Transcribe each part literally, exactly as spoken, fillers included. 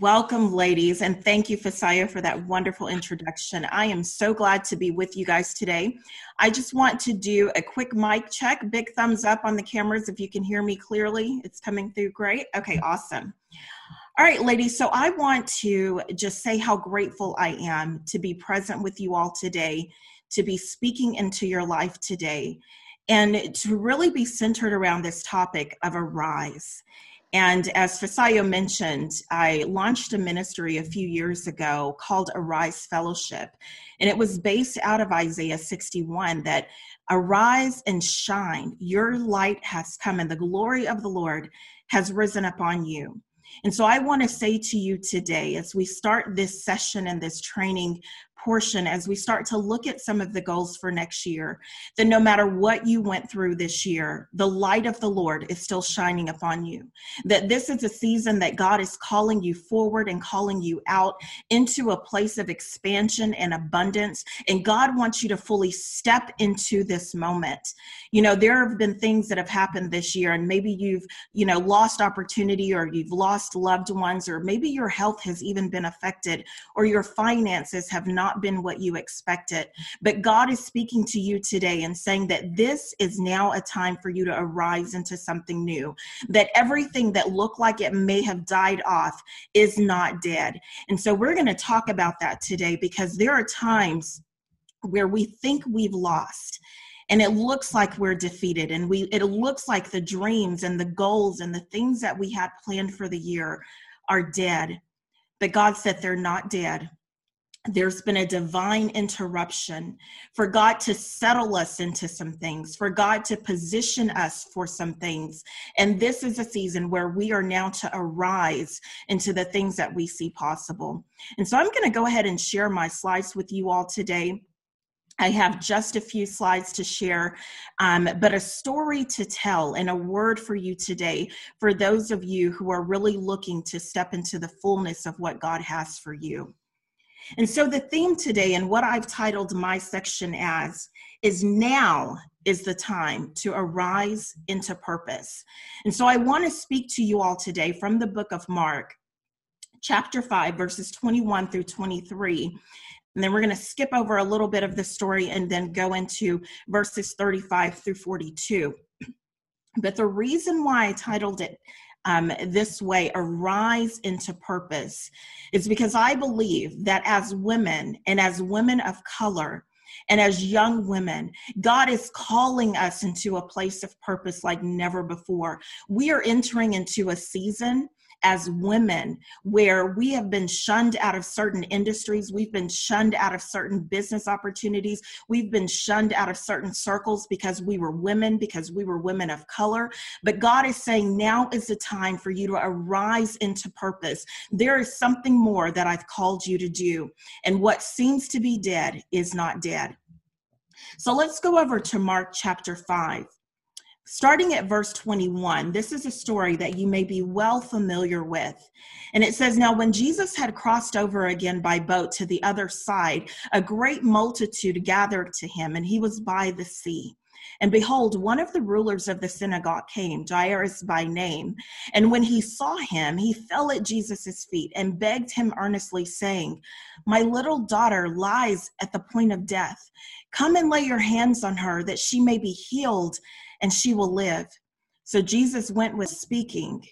Welcome, ladies, and thank you, Fisayo, for that wonderful introduction. I am so glad to be with you guys today. I just want to do a quick mic check. Big thumbs up on the cameras if you can hear me clearly. It's coming through great. Okay, awesome. All right, ladies, so I want to just say how grateful I am to be present with you all today, to be speaking into your life today, and to really be centered around this topic of Arise. And as Fisayo mentioned, I launched a ministry a few years ago called Arise Fellowship, and it was based out of Isaiah sixty-one that arise and shine, your light has come and the glory of the Lord has risen upon you. And so I want to say to you today, as we start this session and this training portion, as we start to look at some of the goals for next year, that no matter what you went through this year, the light of the Lord is still shining upon you. That this is a season that God is calling you forward and calling you out into a place of expansion and abundance. And God wants you to fully step into this moment. You know, there have been things that have happened this year, and maybe you've, you know, lost opportunity, or you've lost loved ones, or maybe your health has even been affected, or your finances have not been what you expected. But God is speaking to you today and saying that this is now a time for you to arise into something new, that everything that looked like it may have died off is not dead. And so we're going to talk about that today, because there are times where we think we've lost, and it looks like we're defeated, and we it looks like the dreams and the goals and the things that we had planned for the year are dead. But God said they're not dead. There's been a divine interruption for God to settle us into some things, for God to position us for some things. And this is a season where we are now to arise into the things that we see possible. And so I'm going to go ahead and share my slides with you all today. I have just a few slides to share, um, but a story to tell and a word for you today for those of you who are really looking to step into the fullness of what God has for you. And so the theme today, and what I've titled my section as, is now is the time to arise into purpose. And so I want to speak to you all today from the book of Mark, chapter five, verses twenty-one through twenty-three. And then we're going to skip over a little bit of the story and then go into verses thirty-five through forty-two. But the reason why I titled it Um, this way, arise into purpose, is because I believe that as women and as women of color and as young women, God is calling us into a place of purpose like never before. We are entering into a season as women where we have been shunned out of certain industries, we've been shunned out of certain business opportunities, we've been shunned out of certain circles because we were women, because we were women of color. But God is saying now is the time for you to arise into purpose. There is something more that I've called you to do, and what seems to be dead is not dead. So let's go over to Mark chapter five. Starting at verse twenty-one, this is a story that you may be well familiar with. And it says, "Now when Jesus had crossed over again by boat to the other side, a great multitude gathered to him, and he was by the sea. And behold, one of the rulers of the synagogue came, Jairus by name. And when he saw him, he fell at Jesus' feet and begged him earnestly, saying, 'My little daughter lies at the point of death. Come and lay your hands on her, that she may be healed, and she will live.' So Jesus went with speaking.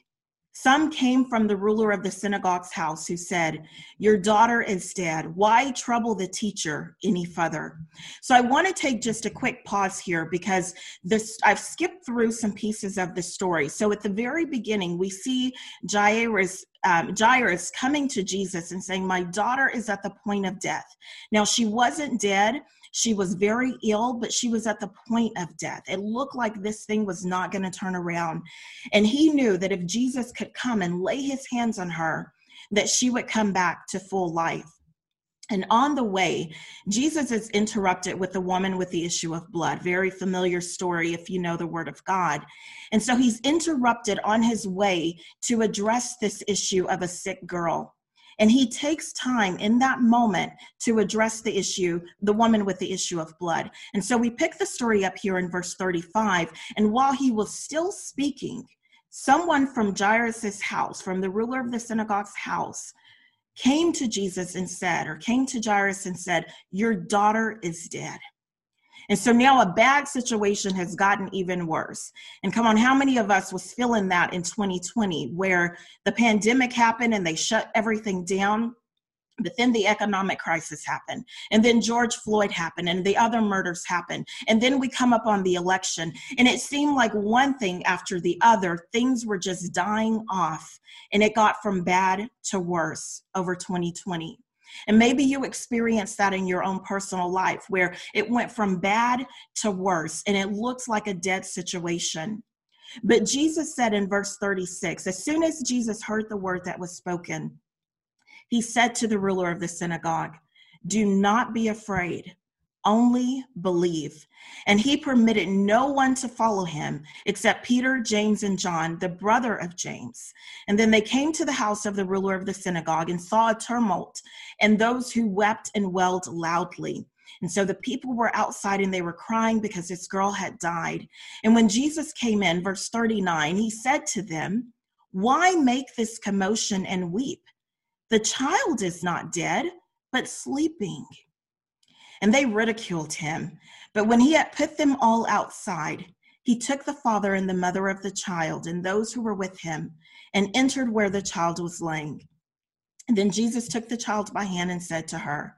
Some came from the ruler of the synagogue's house, who said, 'Your daughter is dead. Why trouble the teacher any further?'" So I want to take just a quick pause here, because this I've skipped through some pieces of the story. So at the very beginning, we see Jairus, um, Jairus coming to Jesus and saying, "My daughter is at the point of death." Now, she wasn't dead. She was very ill, but she was at the point of death. It looked like this thing was not going to turn around. And he knew that if Jesus could come and lay his hands on her, that she would come back to full life. And on the way, Jesus is interrupted with the woman with the issue of blood. Very familiar story if you know the word of God. And so he's interrupted on his way to address this issue of a sick girl. And he takes time in that moment to address the issue, the woman with the issue of blood. And so we pick the story up here in verse thirty-five. And while he was still speaking, someone from Jairus's house, from the ruler of the synagogue's house, came to Jesus and said, or came to Jairus and said, your daughter is dead. And so now a bad situation has gotten even worse. And come on, how many of us was feeling that in twenty twenty, where the pandemic happened and they shut everything down? But then the economic crisis happened, and then George Floyd happened, and the other murders happened. And then we come up on the election, and it seemed like one thing after the other, things were just dying off, and it got from bad to worse over twenty twenty. And maybe you experienced that in your own personal life, where it went from bad to worse, and it looked like a dead situation. But Jesus said in verse thirty-six, as soon as Jesus heard the word that was spoken, he said to the ruler of the synagogue, do not be afraid, only believe. And he permitted no one to follow him except Peter, James, and John, the brother of James. And then they came to the house of the ruler of the synagogue and saw a tumult and those who wept and wailed loudly. And so the people were outside and they were crying because this girl had died. And when Jesus came in, verse thirty-nine, he said to them, why make this commotion and weep? The child is not dead, but sleeping. And they ridiculed him. But when he had put them all outside, he took the father and the mother of the child and those who were with him and entered where the child was laying. And then Jesus took the child by hand and said to her,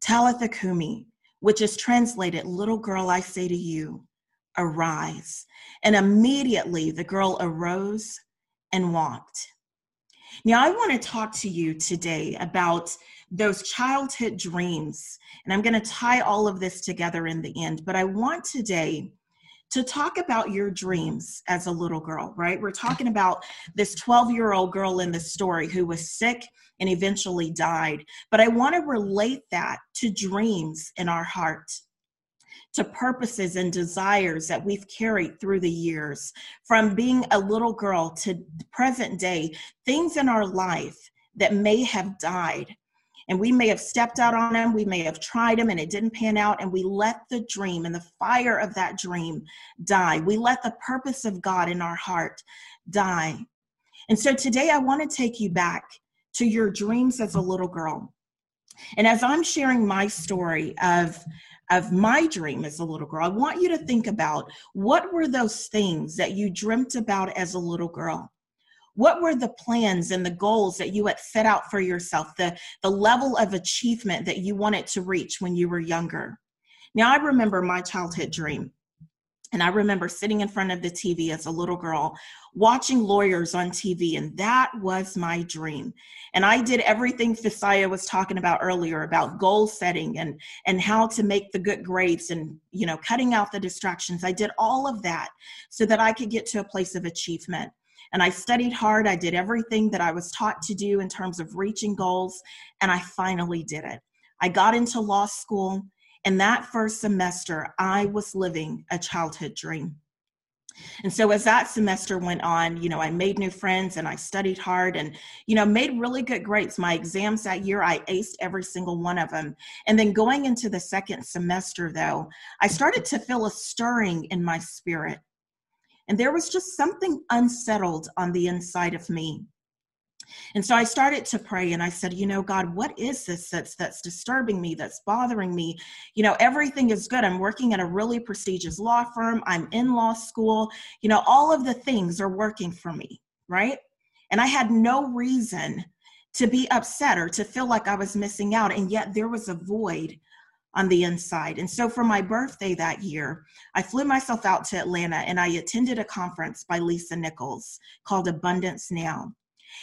Talitha Kumi, which is translated, little girl, I say to you, arise. And immediately the girl arose and walked. Now, I want to talk to you today about those childhood dreams, and I'm going to tie all of this together in the end, but I want today to talk about your dreams as a little girl, right? We're talking about this twelve-year-old girl in the story who was sick and eventually died, but I want to relate that to dreams in our heart, to purposes and desires that we've carried through the years, from being a little girl to present day, things in our life that may have died. And we may have stepped out on them, we may have tried them, and it didn't pan out, and we let the dream and the fire of that dream die. We let the purpose of God in our heart die. And so today I want to take you back to your dreams as a little girl. And as I'm sharing my story of of my dream as a little girl, I want you to think about, what were those things that you dreamt about as a little girl? What were the plans and the goals that you had set out for yourself, the, the level of achievement that you wanted to reach when you were younger? Now, I remember my childhood dream, and I remember sitting in front of the T V as a little girl, watching lawyers on T V, and that was my dream. And I did everything Fisayo was talking about earlier, about goal setting and, and how to make the good grades and, you know, cutting out the distractions. I did all of that so that I could get to a place of achievement. And I studied hard. I did everything that I was taught to do in terms of reaching goals, and I finally did it. I got into law school. And that first semester, I was living a childhood dream. And so as that semester went on, you know, I made new friends and I studied hard and, you know, made really good grades. My exams that year, I aced every single one of them. And then going into the second semester, though, I started to feel a stirring in my spirit. And there was just something unsettled on the inside of me. And so I started to pray and I said, you know, God, what is this that's that's disturbing me, that's bothering me? You know, everything is good. I'm working at a really prestigious law firm. I'm in law school. You know, all of the things are working for me, right? And I had no reason to be upset or to feel like I was missing out. And yet there was a void on the inside. And so for my birthday that year, I flew myself out to Atlanta and I attended a conference by Lisa Nichols called Abundance Now.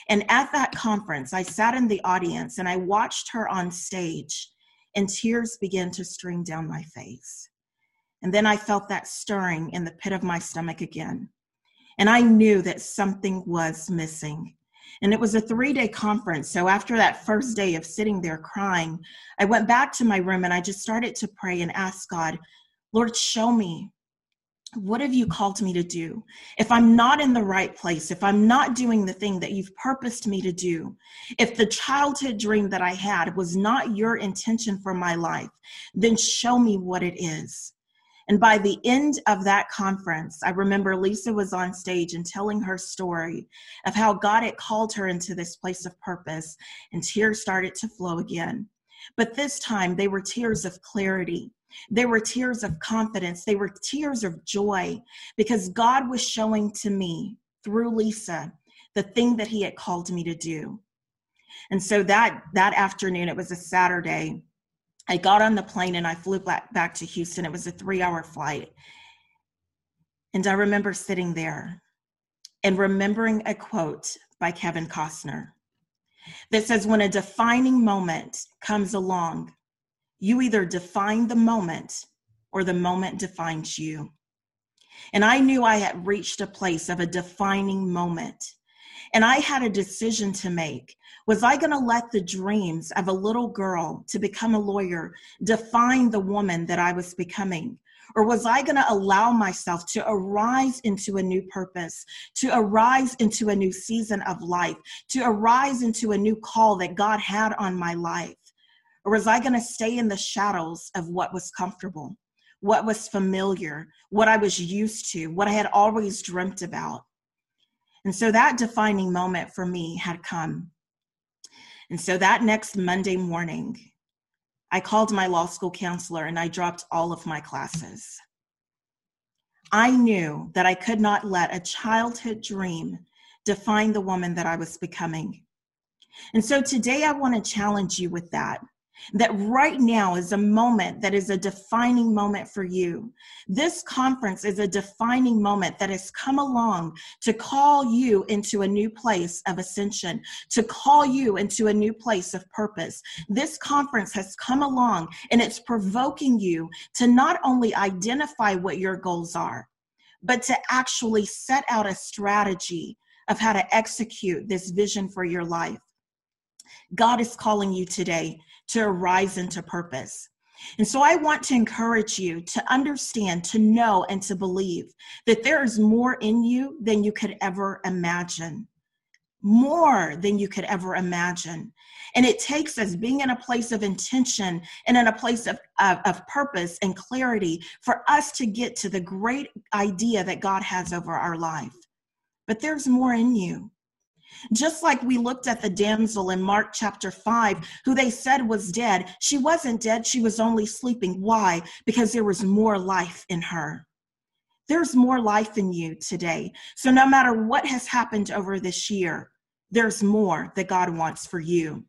And at that conference, I sat in the audience and I watched her on stage, and tears began to stream down my face. And then I felt that stirring in the pit of my stomach again. And I knew that something was missing. And it was a three-day conference. So after that first day of sitting there crying, I went back to my room and I just started to pray and ask God, Lord, show me. What have you called me to do? If I'm not in the right place, if I'm not doing the thing that you've purposed me to do, if the childhood dream that I had was not your intention for my life, then show me what it is. And by the end of that conference, I remember Lisa was on stage and telling her story of how God had called her into this place of purpose, and tears started to flow again. But this time they were tears of clarity. They were tears of confidence. They were tears of joy, because God was showing to me through Lisa the thing that he had called me to do. And so that, that afternoon, it was a Saturday, I got on the plane and I flew back to Houston. It was a three-hour flight. And I remember sitting there and remembering a quote by Kevin Costner that says, when a defining moment comes along, you either define the moment or the moment defines you. And I knew I had reached a place of a defining moment. And I had a decision to make. Was I going to let the dreams of a little girl to become a lawyer define the woman that I was becoming? Or was I going to allow myself to arise into a new purpose, to arise into a new season of life, to arise into a new call that God had on my life? Or was I going to stay in the shadows of what was comfortable, what was familiar, what I was used to, what I had always dreamt about? And so that defining moment for me had come. And so that next Monday morning, I called my law school counselor and I dropped all of my classes. I knew that I could not let a childhood dream define the woman that I was becoming. And so today I want to challenge you with that. That right now is a moment that is a defining moment for you. This conference is a defining moment that has come along to call you into a new place of ascension, to call you into a new place of purpose. This conference has come along and it's provoking you to not only identify what your goals are, but to actually set out a strategy of how to execute this vision for your life. God is calling you today to arise into purpose. And so I want to encourage you to understand, to know, and to believe that there is more in you than you could ever imagine. More than you could ever imagine. And it takes us being in a place of intention and in a place of, of, of purpose and clarity for us to get to the great idea that God has over our life. But there's more in you. Just like we looked at the damsel in Mark chapter five, who they said was dead. She wasn't dead. She was only sleeping. Why? Because there was more life in her. There's more life in you today. So no matter what has happened over this year, there's more that God wants for you.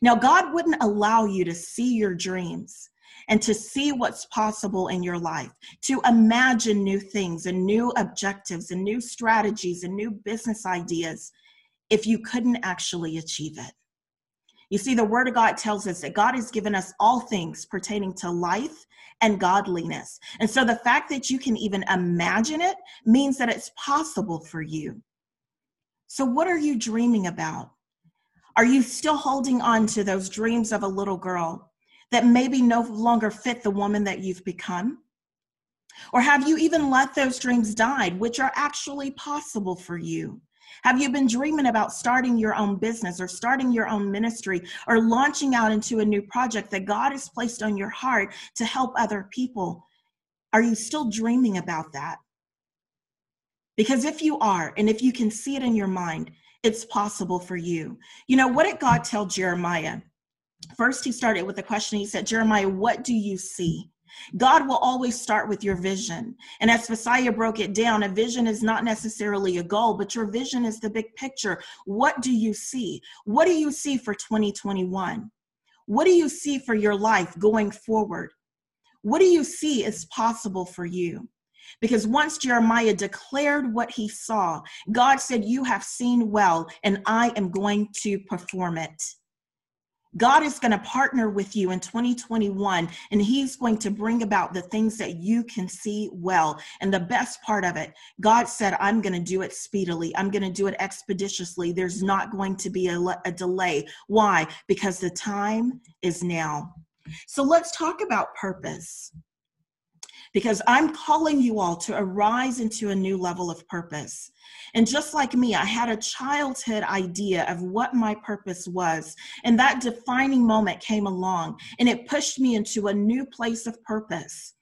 Now, God wouldn't allow you to see your dreams and to see what's possible in your life, to imagine new things and new objectives and new strategies and new business ideas if you couldn't actually achieve it. You see, the Word of God tells us that God has given us all things pertaining to life and godliness. And so the fact that you can even imagine it means that it's possible for you. So what are you dreaming about? Are you still holding on to those dreams of a little girl that maybe no longer fit the woman that you've become? Or have you even let those dreams die, which are actually possible for you? Have you been dreaming about starting your own business or starting your own ministry or launching out into a new project that God has placed on your heart to help other people? Are you still dreaming about that? Because if you are, and if you can see it in your mind, it's possible for you. You know, what did God tell Jeremiah? First, he started with a question. He said, Jeremiah, what do you see? God will always start with your vision. And as Fisayo broke it down, a vision is not necessarily a goal, but your vision is the big picture. What do you see? What do you see for twenty twenty-one? What do you see for your life going forward? What do you see is possible for you? Because once Jeremiah declared what he saw, God said, you have seen well, and I am going to perform it. God is going to partner with you in twenty twenty-one, and he's going to bring about the things that you can see well. And the best part of it, God said, I'm going to do it speedily. I'm going to do it expeditiously. There's not going to be a, a delay. Why? Because the time is now. So let's talk about purpose, because I'm calling you all to arise into a new level of purpose. And just like me, I had a childhood idea of what my purpose was. And that defining moment came along and it pushed me into a new place of purpose.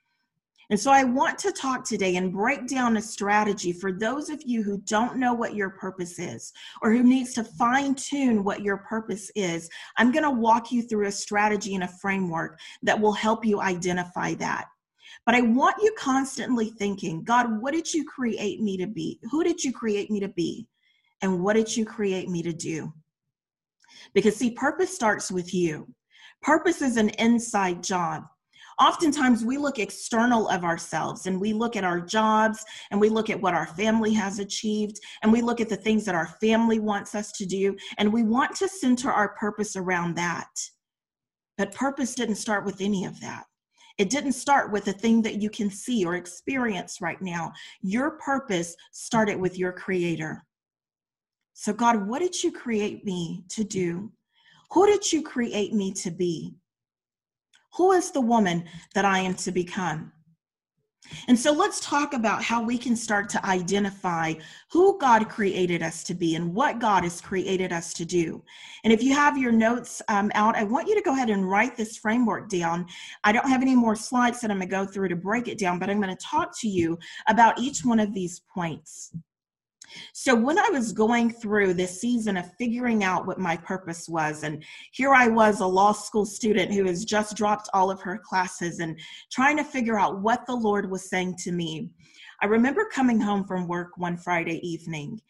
And so I want to talk today and break down a strategy for those of you who don't know what your purpose is or who needs to fine tune what your purpose is. I'm going to walk you through a strategy and a framework that will help you identify that. But I want you constantly thinking, God, what did you create me to be? Who did you create me to be? And what did you create me to do? Because see, purpose starts with you. Purpose is an inside job. Oftentimes we look external of ourselves and we look at our jobs and we look at what our family has achieved and we look at the things that our family wants us to do, and we want to center our purpose around that. But purpose didn't start with any of that. It didn't start with a thing that you can see or experience right now. Your purpose started with your Creator. So God, what did you create me to do? Who did you create me to be? Who is the woman that I am to become? And so let's talk about how we can start to identify who God created us to be and what God has created us to do. And if you have your notes um, out, I want you to go ahead and write this framework down. I don't have any more slides that I'm going to go through to break it down, but I'm going to talk to you about each one of these points. So when I was going through this season of figuring out what my purpose was, and here I was, a law school student who has just dropped all of her classes and trying to figure out what the Lord was saying to me, I remember coming home from work one Friday evening.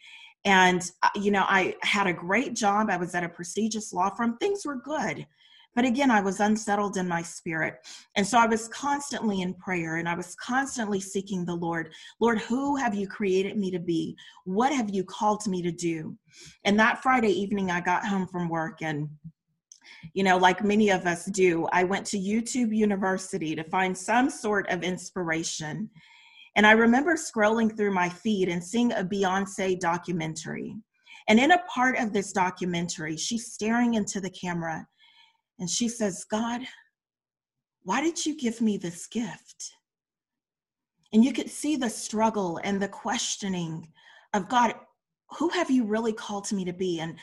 And, you know, I had a great job. I was at a prestigious law firm. Things were good. But again, I was unsettled in my spirit. And so I was constantly in prayer and I was constantly seeking the Lord. Lord, who have you created me to be? What have you called me to do? And that Friday evening, I got home from work and, you know, like many of us do, I went to YouTube University to find some sort of inspiration. And I remember scrolling through my feed and seeing a Beyoncé documentary. And in a part of this documentary, she's staring into the camera. And she says, God, why did you give me this gift? And you could see the struggle and the questioning of, God, who have you really called me to be? And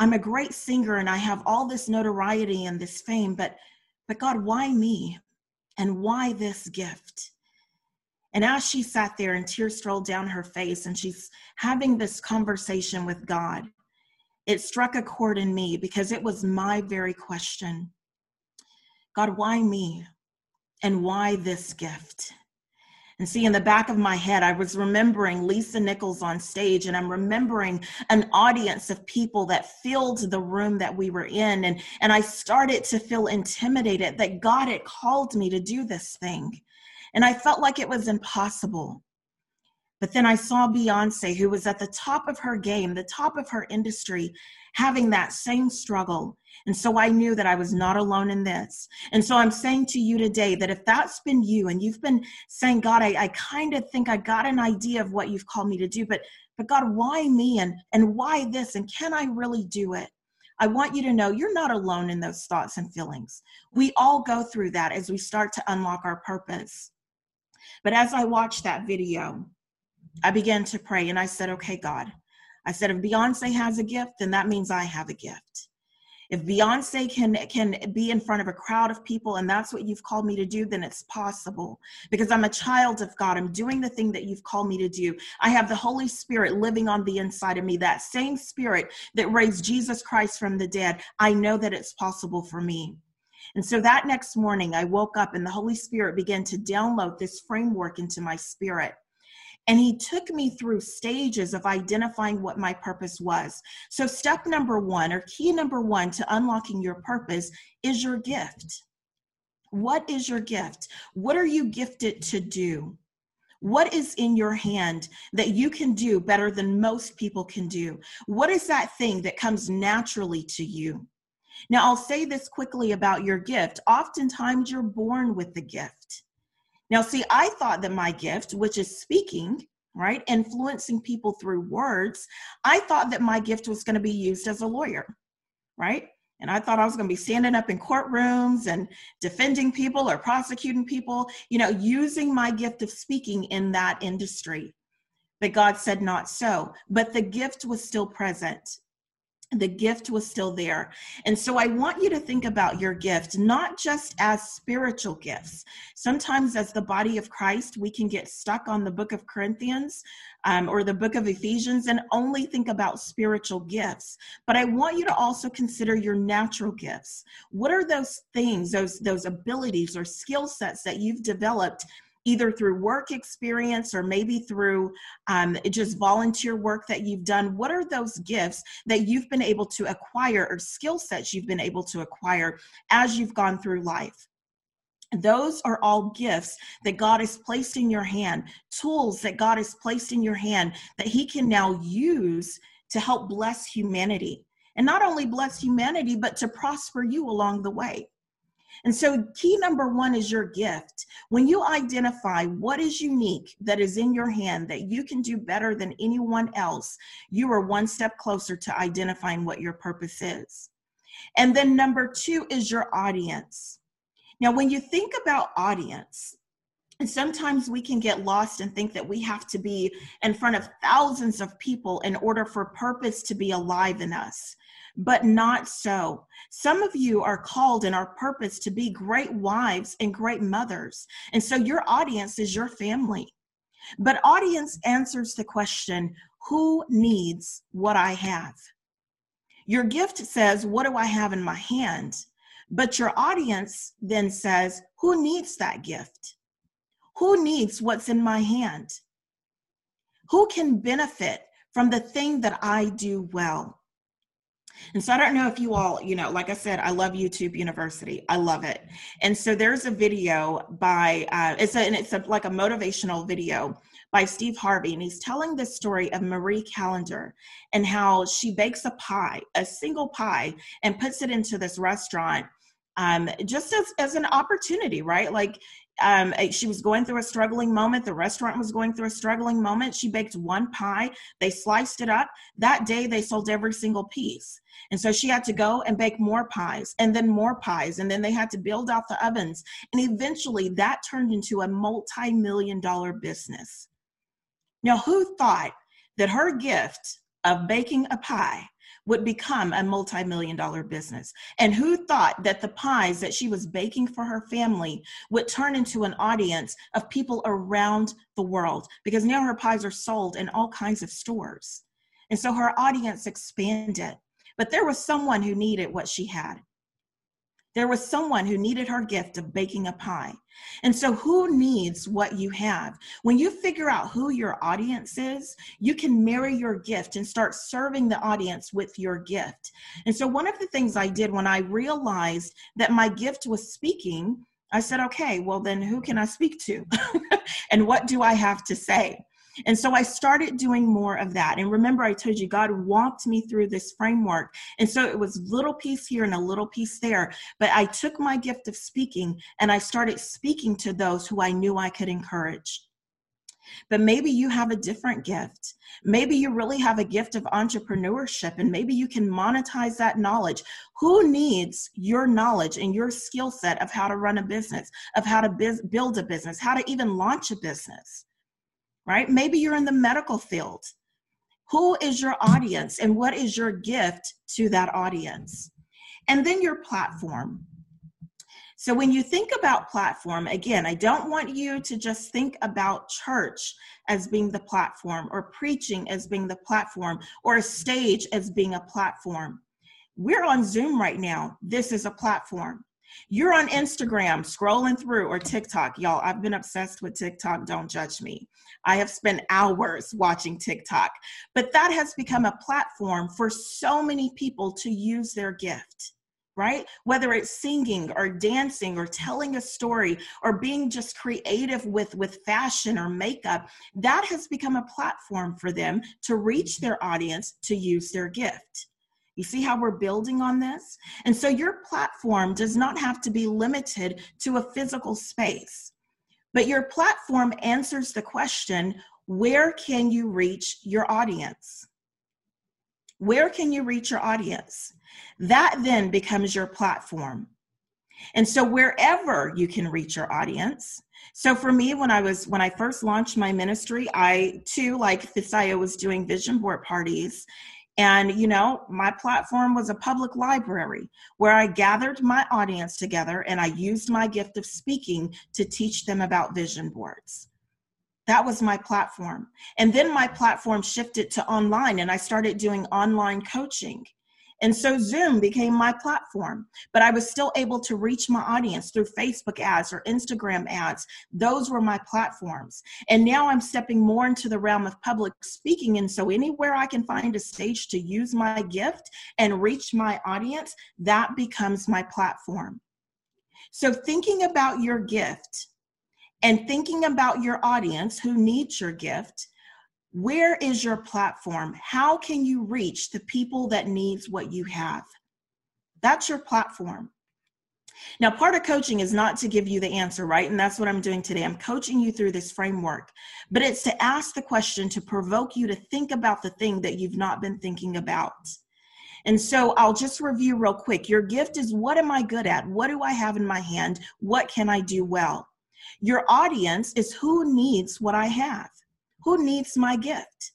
I'm a great singer and I have all this notoriety and this fame, but, but God, why me? And why this gift? And as she sat there and tears rolled down her face and she's having this conversation with God, it struck a chord in me because it was my very question. God, why me? And why this gift? And see, in the back of my head, I was remembering Lisa Nichols on stage, and I'm remembering an audience of people that filled the room that we were in. And, and I started to feel intimidated that God had called me to do this thing. And I felt like it was impossible. But then I saw Beyoncé, who was at the top of her game, the top of her industry, having that same struggle. And so I knew that I was not alone in this. And so I'm saying to you today that if that's been you and you've been saying, God, I, I kind of think I got an idea of what you've called me to do, but, but God, why me? And, and why this? And can I really do it? I want you to know you're not alone in those thoughts and feelings. We all go through that as we start to unlock our purpose. But as I watched that video, I began to pray and I said, okay, God, I said, if Beyonce has a gift, then that means I have a gift. If Beyonce can, can be in front of a crowd of people and that's what you've called me to do, then it's possible because I'm a child of God. I'm doing the thing that you've called me to do. I have the Holy Spirit living on the inside of me, that same spirit that raised Jesus Christ from the dead. I know that it's possible for me. And so that next morning I woke up and the Holy Spirit began to download this framework into my spirit. And he took me through stages of identifying what my purpose was. So step number one, or key number one to unlocking your purpose, is your gift. What is your gift? What are you gifted to do? What is in your hand that you can do better than most people can do? What is that thing that comes naturally to you? Now, I'll say this quickly about your gift. Oftentimes you're born with the gift. Now, see, I thought that my gift, which is speaking, right, influencing people through words, I thought that my gift was going to be used as a lawyer, right? And I thought I was going to be standing up in courtrooms and defending people or prosecuting people, you know, using my gift of speaking in that industry. But God said, not so. But the gift was still present. The gift was still there. And so I want you to think about your gift, not just as spiritual gifts. Sometimes as the body of Christ, we can get stuck on the book of Corinthians um, or the book of Ephesians and only think about spiritual gifts. But I want you to also consider your natural gifts. What are those things, those, those abilities or skill sets that you've developed either through work experience or maybe through um, just volunteer work that you've done? What are those gifts that you've been able to acquire or skill sets you've been able to acquire as you've gone through life? Those are all gifts that God has placed in your hand, tools that God has placed in your hand that He can now use to help bless humanity. And not only bless humanity, but to prosper you along the way. And so key number one is your gift. When you identify what is unique that is in your hand that you can do better than anyone else, you are one step closer to identifying what your purpose is. And then number two is your audience. Now, when you think about audience, and sometimes we can get lost and think that we have to be in front of thousands of people in order for purpose to be alive in us. But not so. Some of you are called and are purposed to be great wives and great mothers. And so your audience is your family. But audience answers the question, who needs what I have? Your gift says, what do I have in my hand? But your audience then says, who needs that gift? Who needs what's in my hand? Who can benefit from the thing that I do well? And so I don't know if you all, you know, like I said, I love YouTube University. I love it. And so there's a video by, uh, it's a, and it's a, like a motivational video by Steve Harvey. And he's telling the story of Marie Callender and how she bakes a pie, a single pie, and puts it into this restaurant um, just as, as an opportunity, right? Like um, she was going through a struggling moment. The restaurant was going through a struggling moment. She baked one pie. They sliced it up. That day they sold every single piece. And so she had to go and bake more pies and then more pies. And then they had to build out the ovens. And eventually that turned into a multi-million dollar business. Now, who thought that her gift of baking a pie would become a multi-million dollar business? And who thought that the pies that she was baking for her family would turn into an audience of people around the world? Because now her pies are sold in all kinds of stores. And so her audience expanded. But there was someone who needed what she had. There was someone who needed her gift of baking a pie. And so who needs what you have? When you figure out who your audience is, you can marry your gift and start serving the audience with your gift. And so one of the things I did when I realized that my gift was speaking, I said, okay, well then who can I speak to? And what do I have to say? And so I started doing more of that. And remember, I told you, God walked me through this framework. And so it was little piece here and a little piece there. But I took my gift of speaking and I started speaking to those who I knew I could encourage. But maybe you have a different gift. Maybe you really have a gift of entrepreneurship, and maybe you can monetize that knowledge. Who needs your knowledge and your skill set of how to run a business, of how to biz- build a business, how to even launch a business? Right? Maybe you're in the medical field. Who is your audience and what is your gift to that audience? And then your platform. So when you think about platform, again, I don't want you to just think about church as being the platform or preaching as being the platform or a stage as being a platform. We're on Zoom right now. This is a platform. You're on Instagram scrolling through, or TikTok. Y'all, I've been obsessed with TikTok. Don't judge me. I have spent hours watching TikTok, but that has become a platform for so many people to use their gift, right? Whether it's singing or dancing or telling a story or being just creative with, with fashion or makeup, that has become a platform for them to reach their audience, to use their gift. You see how we're building on this? And so your platform does not have to be limited to a physical space, but your platform answers the question, where can you reach your audience? Where can you reach your audience? That then becomes your platform. And so wherever you can reach your audience. So for me, when I was, when I first launched my ministry, I too, like Fisayo, was doing vision board parties. And, you know, my platform was a public library where I gathered my audience together and I used my gift of speaking to teach them about vision boards. That was my platform. And then my platform shifted to online and I started doing online coaching. And so Zoom became my platform, but I was still able to reach my audience through Facebook ads or Instagram ads. Those were my platforms. And now I'm stepping more into the realm of public speaking. And so anywhere I can find a stage to use my gift and reach my audience, that becomes my platform. So thinking about your gift and thinking about your audience who needs your gift, where is your platform? How can you reach the people that needs what you have? That's your platform. Now, part of coaching is not to give you the answer, right? And that's what I'm doing today. I'm coaching you through this framework, but it's to ask the question to provoke you to think about the thing that you've not been thinking about. And so I'll just review real quick. Your gift is, what am I good at? What do I have in my hand? What can I do well? Your audience is who needs what I have. Who needs my gift?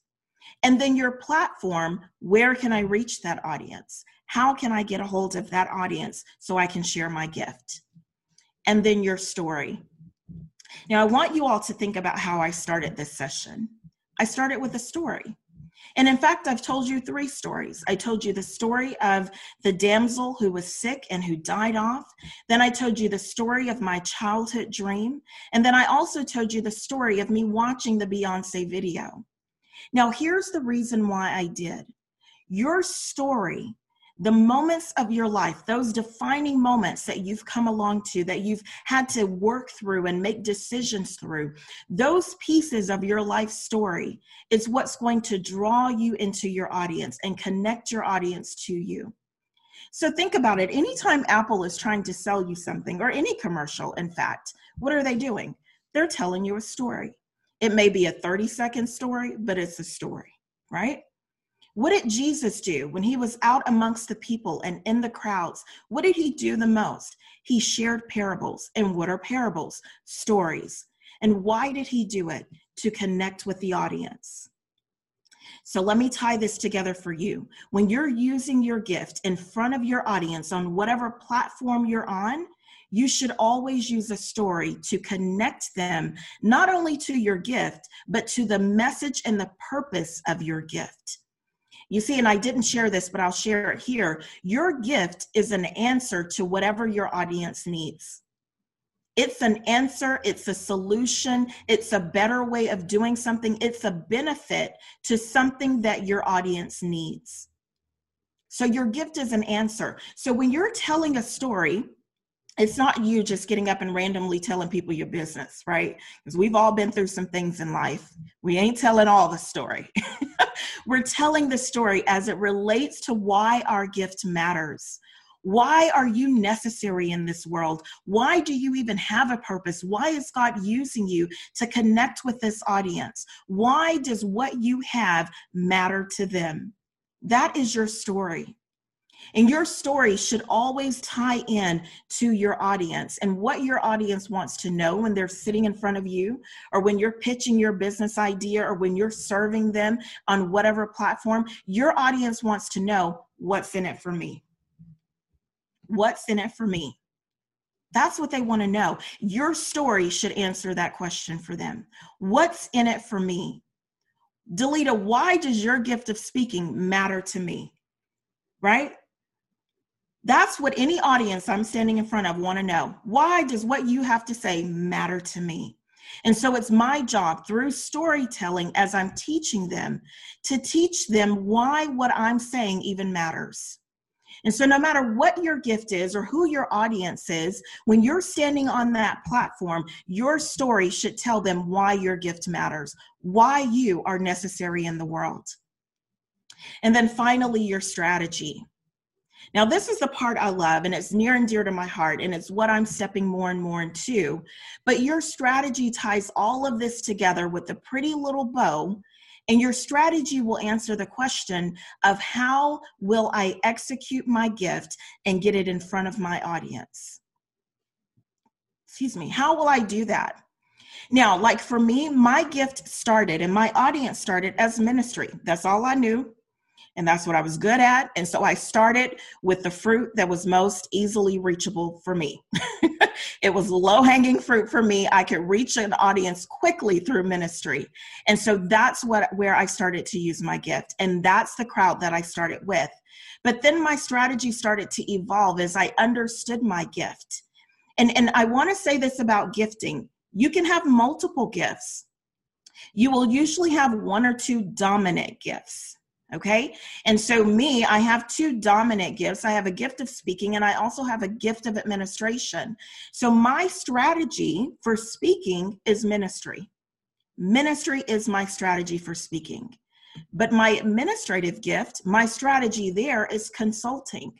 And then your platform, where can I reach that audience? How can I get a hold of that audience so I can share my gift? And then your story. Now, I want you all to think about how I started this session. I started with a story. And in fact, I've told you three stories. I told you the story of the damsel who was sick and who died off. Then I told you the story of my childhood dream. And then I also told you the story of me watching the Beyoncé video. Now, here's the reason why I did. Your story, the moments of your life, those defining moments that you've come along to, that you've had to work through and make decisions through, those pieces of your life story is what's going to draw you into your audience and connect your audience to you. So think about it. Anytime Apple is trying to sell you something, or any commercial, in fact, what are they doing? They're telling you a story. It may be a thirty-second story, but it's a story, right? What did Jesus do when he was out amongst the people and in the crowds? What did he do the most? He shared parables. And what are parables? Stories. And why did he do it? To connect with the audience. So let me tie this together for you. When you're using your gift in front of your audience on whatever platform you're on, you should always use a story to connect them, not only to your gift, but to the message and the purpose of your gift. You see, and I didn't share this, but I'll share it here. Your gift is an answer to whatever your audience needs. It's an answer. It's a solution. It's a better way of doing something. It's a benefit to something that your audience needs. So your gift is an answer. So when you're telling a story, it's not you just getting up and randomly telling people your business, right? Because we've all been through some things in life. We ain't telling all the story. We're telling the story as it relates to why our gift matters. Why are you necessary in this world? Why do you even have a purpose? Why is God using you to connect with this audience? Why does what you have matter to them? That is your story. And your story should always tie in to your audience and what your audience wants to know when they're sitting in front of you, or when you're pitching your business idea, or when you're serving them on whatever platform. Your audience wants to know, what's in it for me? What's in it for me? That's what they want to know. Your story should answer that question for them. What's in it for me? Delita, why does your gift of speaking matter to me? Right? That's what any audience I'm standing in front of want to know. Why does what you have to say matter to me? And so it's my job through storytelling, as I'm teaching them, to teach them why what I'm saying even matters. And so no matter what your gift is or who your audience is, when you're standing on that platform, your story should tell them why your gift matters, why you are necessary in the world. And then finally, your strategy. Now, this is the part I love, and it's near and dear to my heart, and it's what I'm stepping more and more into. But your strategy ties all of this together with a pretty little bow, and your strategy will answer the question of how will I execute my gift and get it in front of my audience? Excuse me, how will I do that? Now, like for me, my gift started and my audience started as ministry. That's all I knew. and that's what I was good at. And so I started with the fruit that was most easily reachable for me. It was low-hanging fruit for me. I could reach an audience quickly through ministry. And so that's what where I started to use my gift. And that's the crowd that I started with. But then my strategy started to evolve as I understood my gift. And, and I want to say this about gifting. You can have multiple gifts. You will usually have one or two dominant gifts. Okay. And so me, I have two dominant gifts. I have a gift of speaking, and I also have a gift of administration. So my strategy for speaking is ministry. Ministry is my strategy for speaking. But my administrative gift, my strategy there is consulting.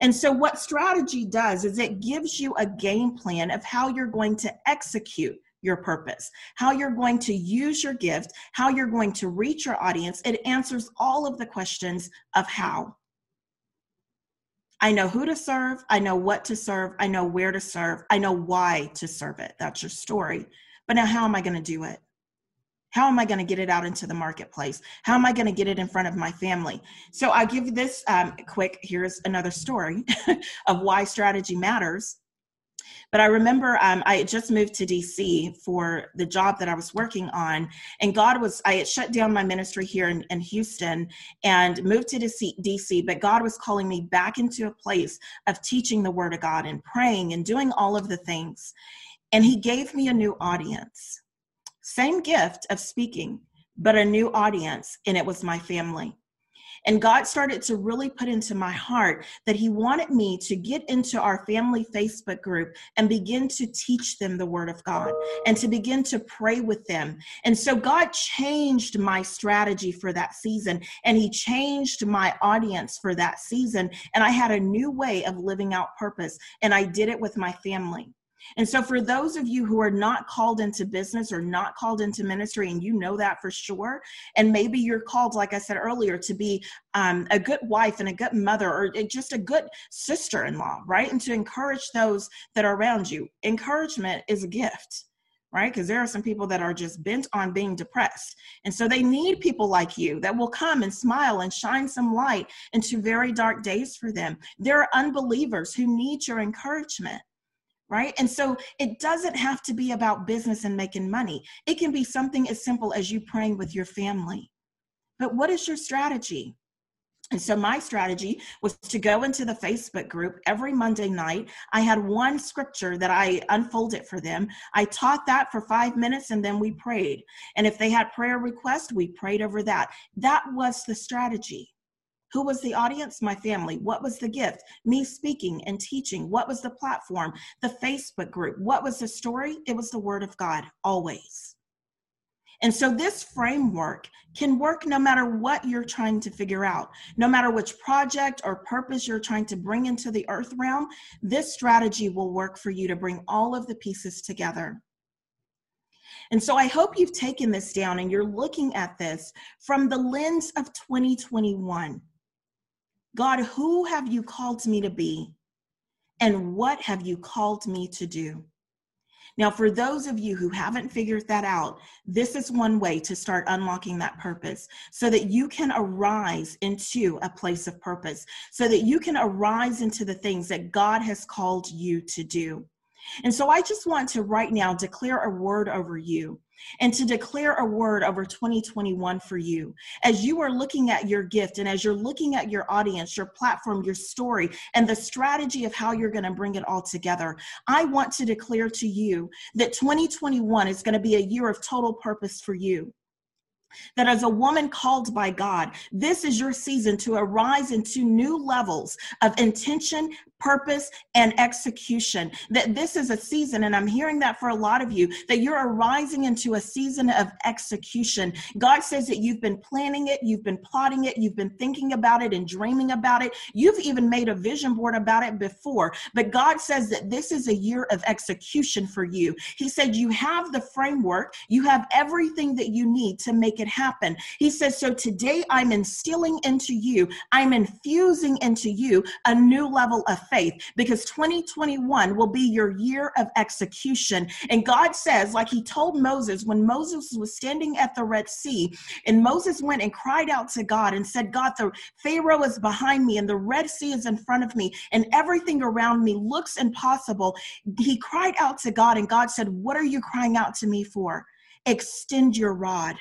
And so what strategy does is it gives you a game plan of how you're going to execute your purpose, how you're going to use your gift, how you're going to reach your audience. It answers all of the questions of how. I know who to serve. I know what to serve. I know where to serve. I know why to serve it. That's your story. But now how am I going to do it? How am I going to get it out into the marketplace? How am I going to get it in front of my family? So I give this um, quick, here's another story of why strategy matters. But I remember um, I had just moved to D C for the job that I was working on, and God was, I had shut down my ministry here in, in Houston and moved to D C, but God was calling me back into a place of teaching the Word of God and praying and doing all of the things. And He gave me a new audience, same gift of speaking, but a new audience, and it was my family. And God started to really put into my heart that He wanted me to get into our family Facebook group and begin to teach them the Word of God and to begin to pray with them. And so God changed my strategy for that season, and He changed my audience for that season. And I had a new way of living out purpose, and I did it with my family. And so for those of you who are not called into business or not called into ministry, and you know that for sure, and maybe you're called, like I said earlier, to be um, a good wife and a good mother, or just a good sister-in-law, right? And to encourage those that are around you. Encouragement is a gift, right? Because there are some people that are just bent on being depressed. And so they need people like you that will come and smile and shine some light into very dark days for them. There are unbelievers who need your encouragement. Right? And so it doesn't have to be about business and making money. It can be something as simple as you praying with your family. But what is your strategy? And so my strategy was to go into the Facebook group every Monday night. I had one scripture that I unfolded for them. I taught that for five minutes and then we prayed. And if they had prayer requests, we prayed over that. That was the strategy. Who was the audience? My family. What was the gift? Me speaking and teaching. What was the platform? The Facebook group. What was the story? It was the Word of God, always. And so this framework can work no matter what you're trying to figure out, no matter which project or purpose you're trying to bring into the earth realm. This strategy will work for you to bring all of the pieces together. And so I hope you've taken this down and you're looking at this from the lens of twenty twenty-one. God, who have you called me to be? And what have you called me to do? Now, for those of you who haven't figured that out, this is one way to start unlocking that purpose so that you can arise into a place of purpose, so that you can arise into the things that God has called you to do. And so I just want to right now declare a word over you, and to declare a word over twenty twenty-one for you. As you are looking at your gift, and as you're looking at your audience, your platform, your story, and the strategy of how you're going to bring it all together, I want to declare to you that twenty twenty-one is going to be a year of total purpose for you. That as a woman called by God, this is your season to arise into new levels of intention, purpose, and execution. That this is a season, and I'm hearing that for a lot of you, that you're arising into a season of execution. God says that you've been planning it, you've been plotting it, you've been thinking about it and dreaming about it. You've even made a vision board about it before. But God says that this is a year of execution for you. He said you have the framework, you have everything that you need to make it happen. He says, so today I'm instilling into you, I'm infusing into you a new level of faith, faith, because twenty twenty-one will be your year of execution. And God says, like he told Moses, when Moses was standing at the Red Sea, and Moses went and cried out to God and said, God, the Pharaoh is behind me and the Red Sea is in front of me and everything around me looks impossible. He cried out to God, and God said, what are you crying out to me for? Extend your rod.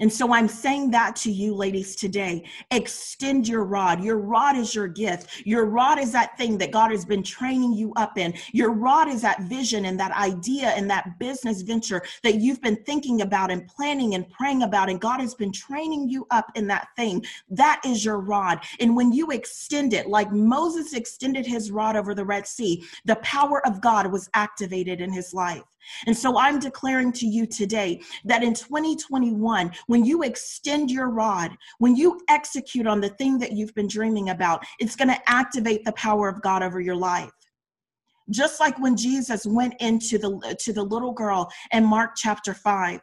And so I'm saying that to you ladies today, extend your rod. Your rod is your gift. Your rod is that thing that God has been training you up in. Your rod is that vision and that idea and that business venture that you've been thinking about and planning and praying about. And God has been training you up in that thing. That is your rod. And when you extend it, like Moses extended his rod over the Red Sea, the power of God was activated in his life. And so I'm declaring to you today that in twenty twenty-one, when you extend your rod, when you execute on the thing that you've been dreaming about, it's going to activate the power of God over your life. Just like when Jesus went into the, to the little girl in Mark chapter five,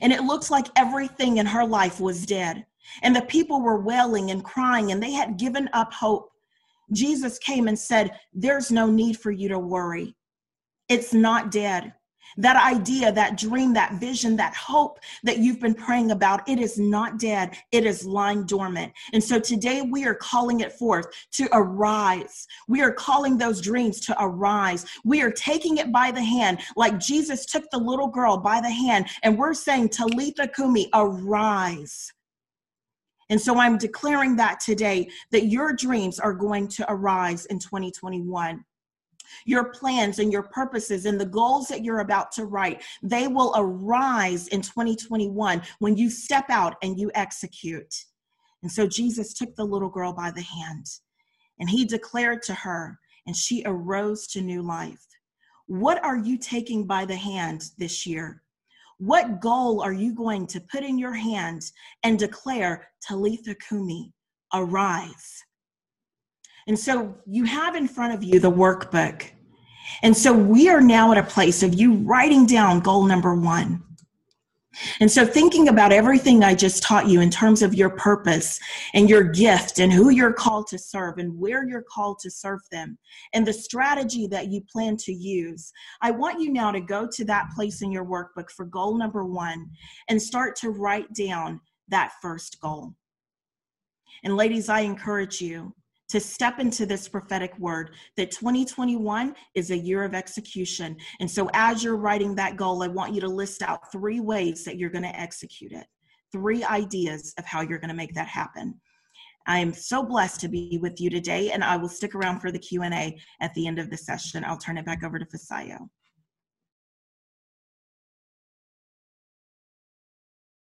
and it looks like everything in her life was dead, and the people were wailing and crying, and they had given up hope. Jesus came and said, there's no need for you to worry. It's not dead. That idea, that dream, that vision, that hope that you've been praying about, it is not dead. It is lying dormant. And so today we are calling it forth to arise. We are calling those dreams to arise. We are taking it by the hand, like Jesus took the little girl by the hand, and we're saying, Talitha Kumi, arise. And so I'm declaring that today, that your dreams are going to arise in twenty twenty-one. Your plans and your purposes and the goals that you're about to write, they will arise in twenty twenty-one when you step out and you execute. And so Jesus took the little girl by the hand and he declared to her, and she arose to new life. What are you taking by the hand this year? What goal are you going to put in your hand and declare, Talitha Kumi, arise? And so you have in front of you the workbook. And so we are now at a place of you writing down goal number one. And so thinking about everything I just taught you in terms of your purpose and your gift and who you're called to serve and where you're called to serve them and the strategy that you plan to use, I want you now to go to that place in your workbook for goal number one and start to write down that first goal. And ladies, I encourage you to step into this prophetic word that twenty twenty-one is a year of execution. And so as you're writing that goal, I want you to list out three ways that you're going to execute it, three ideas of how you're going to make that happen. I am so blessed to be with you today, and I will stick around for the Q and A at the end of the session. I'll turn it back over to Fisayo.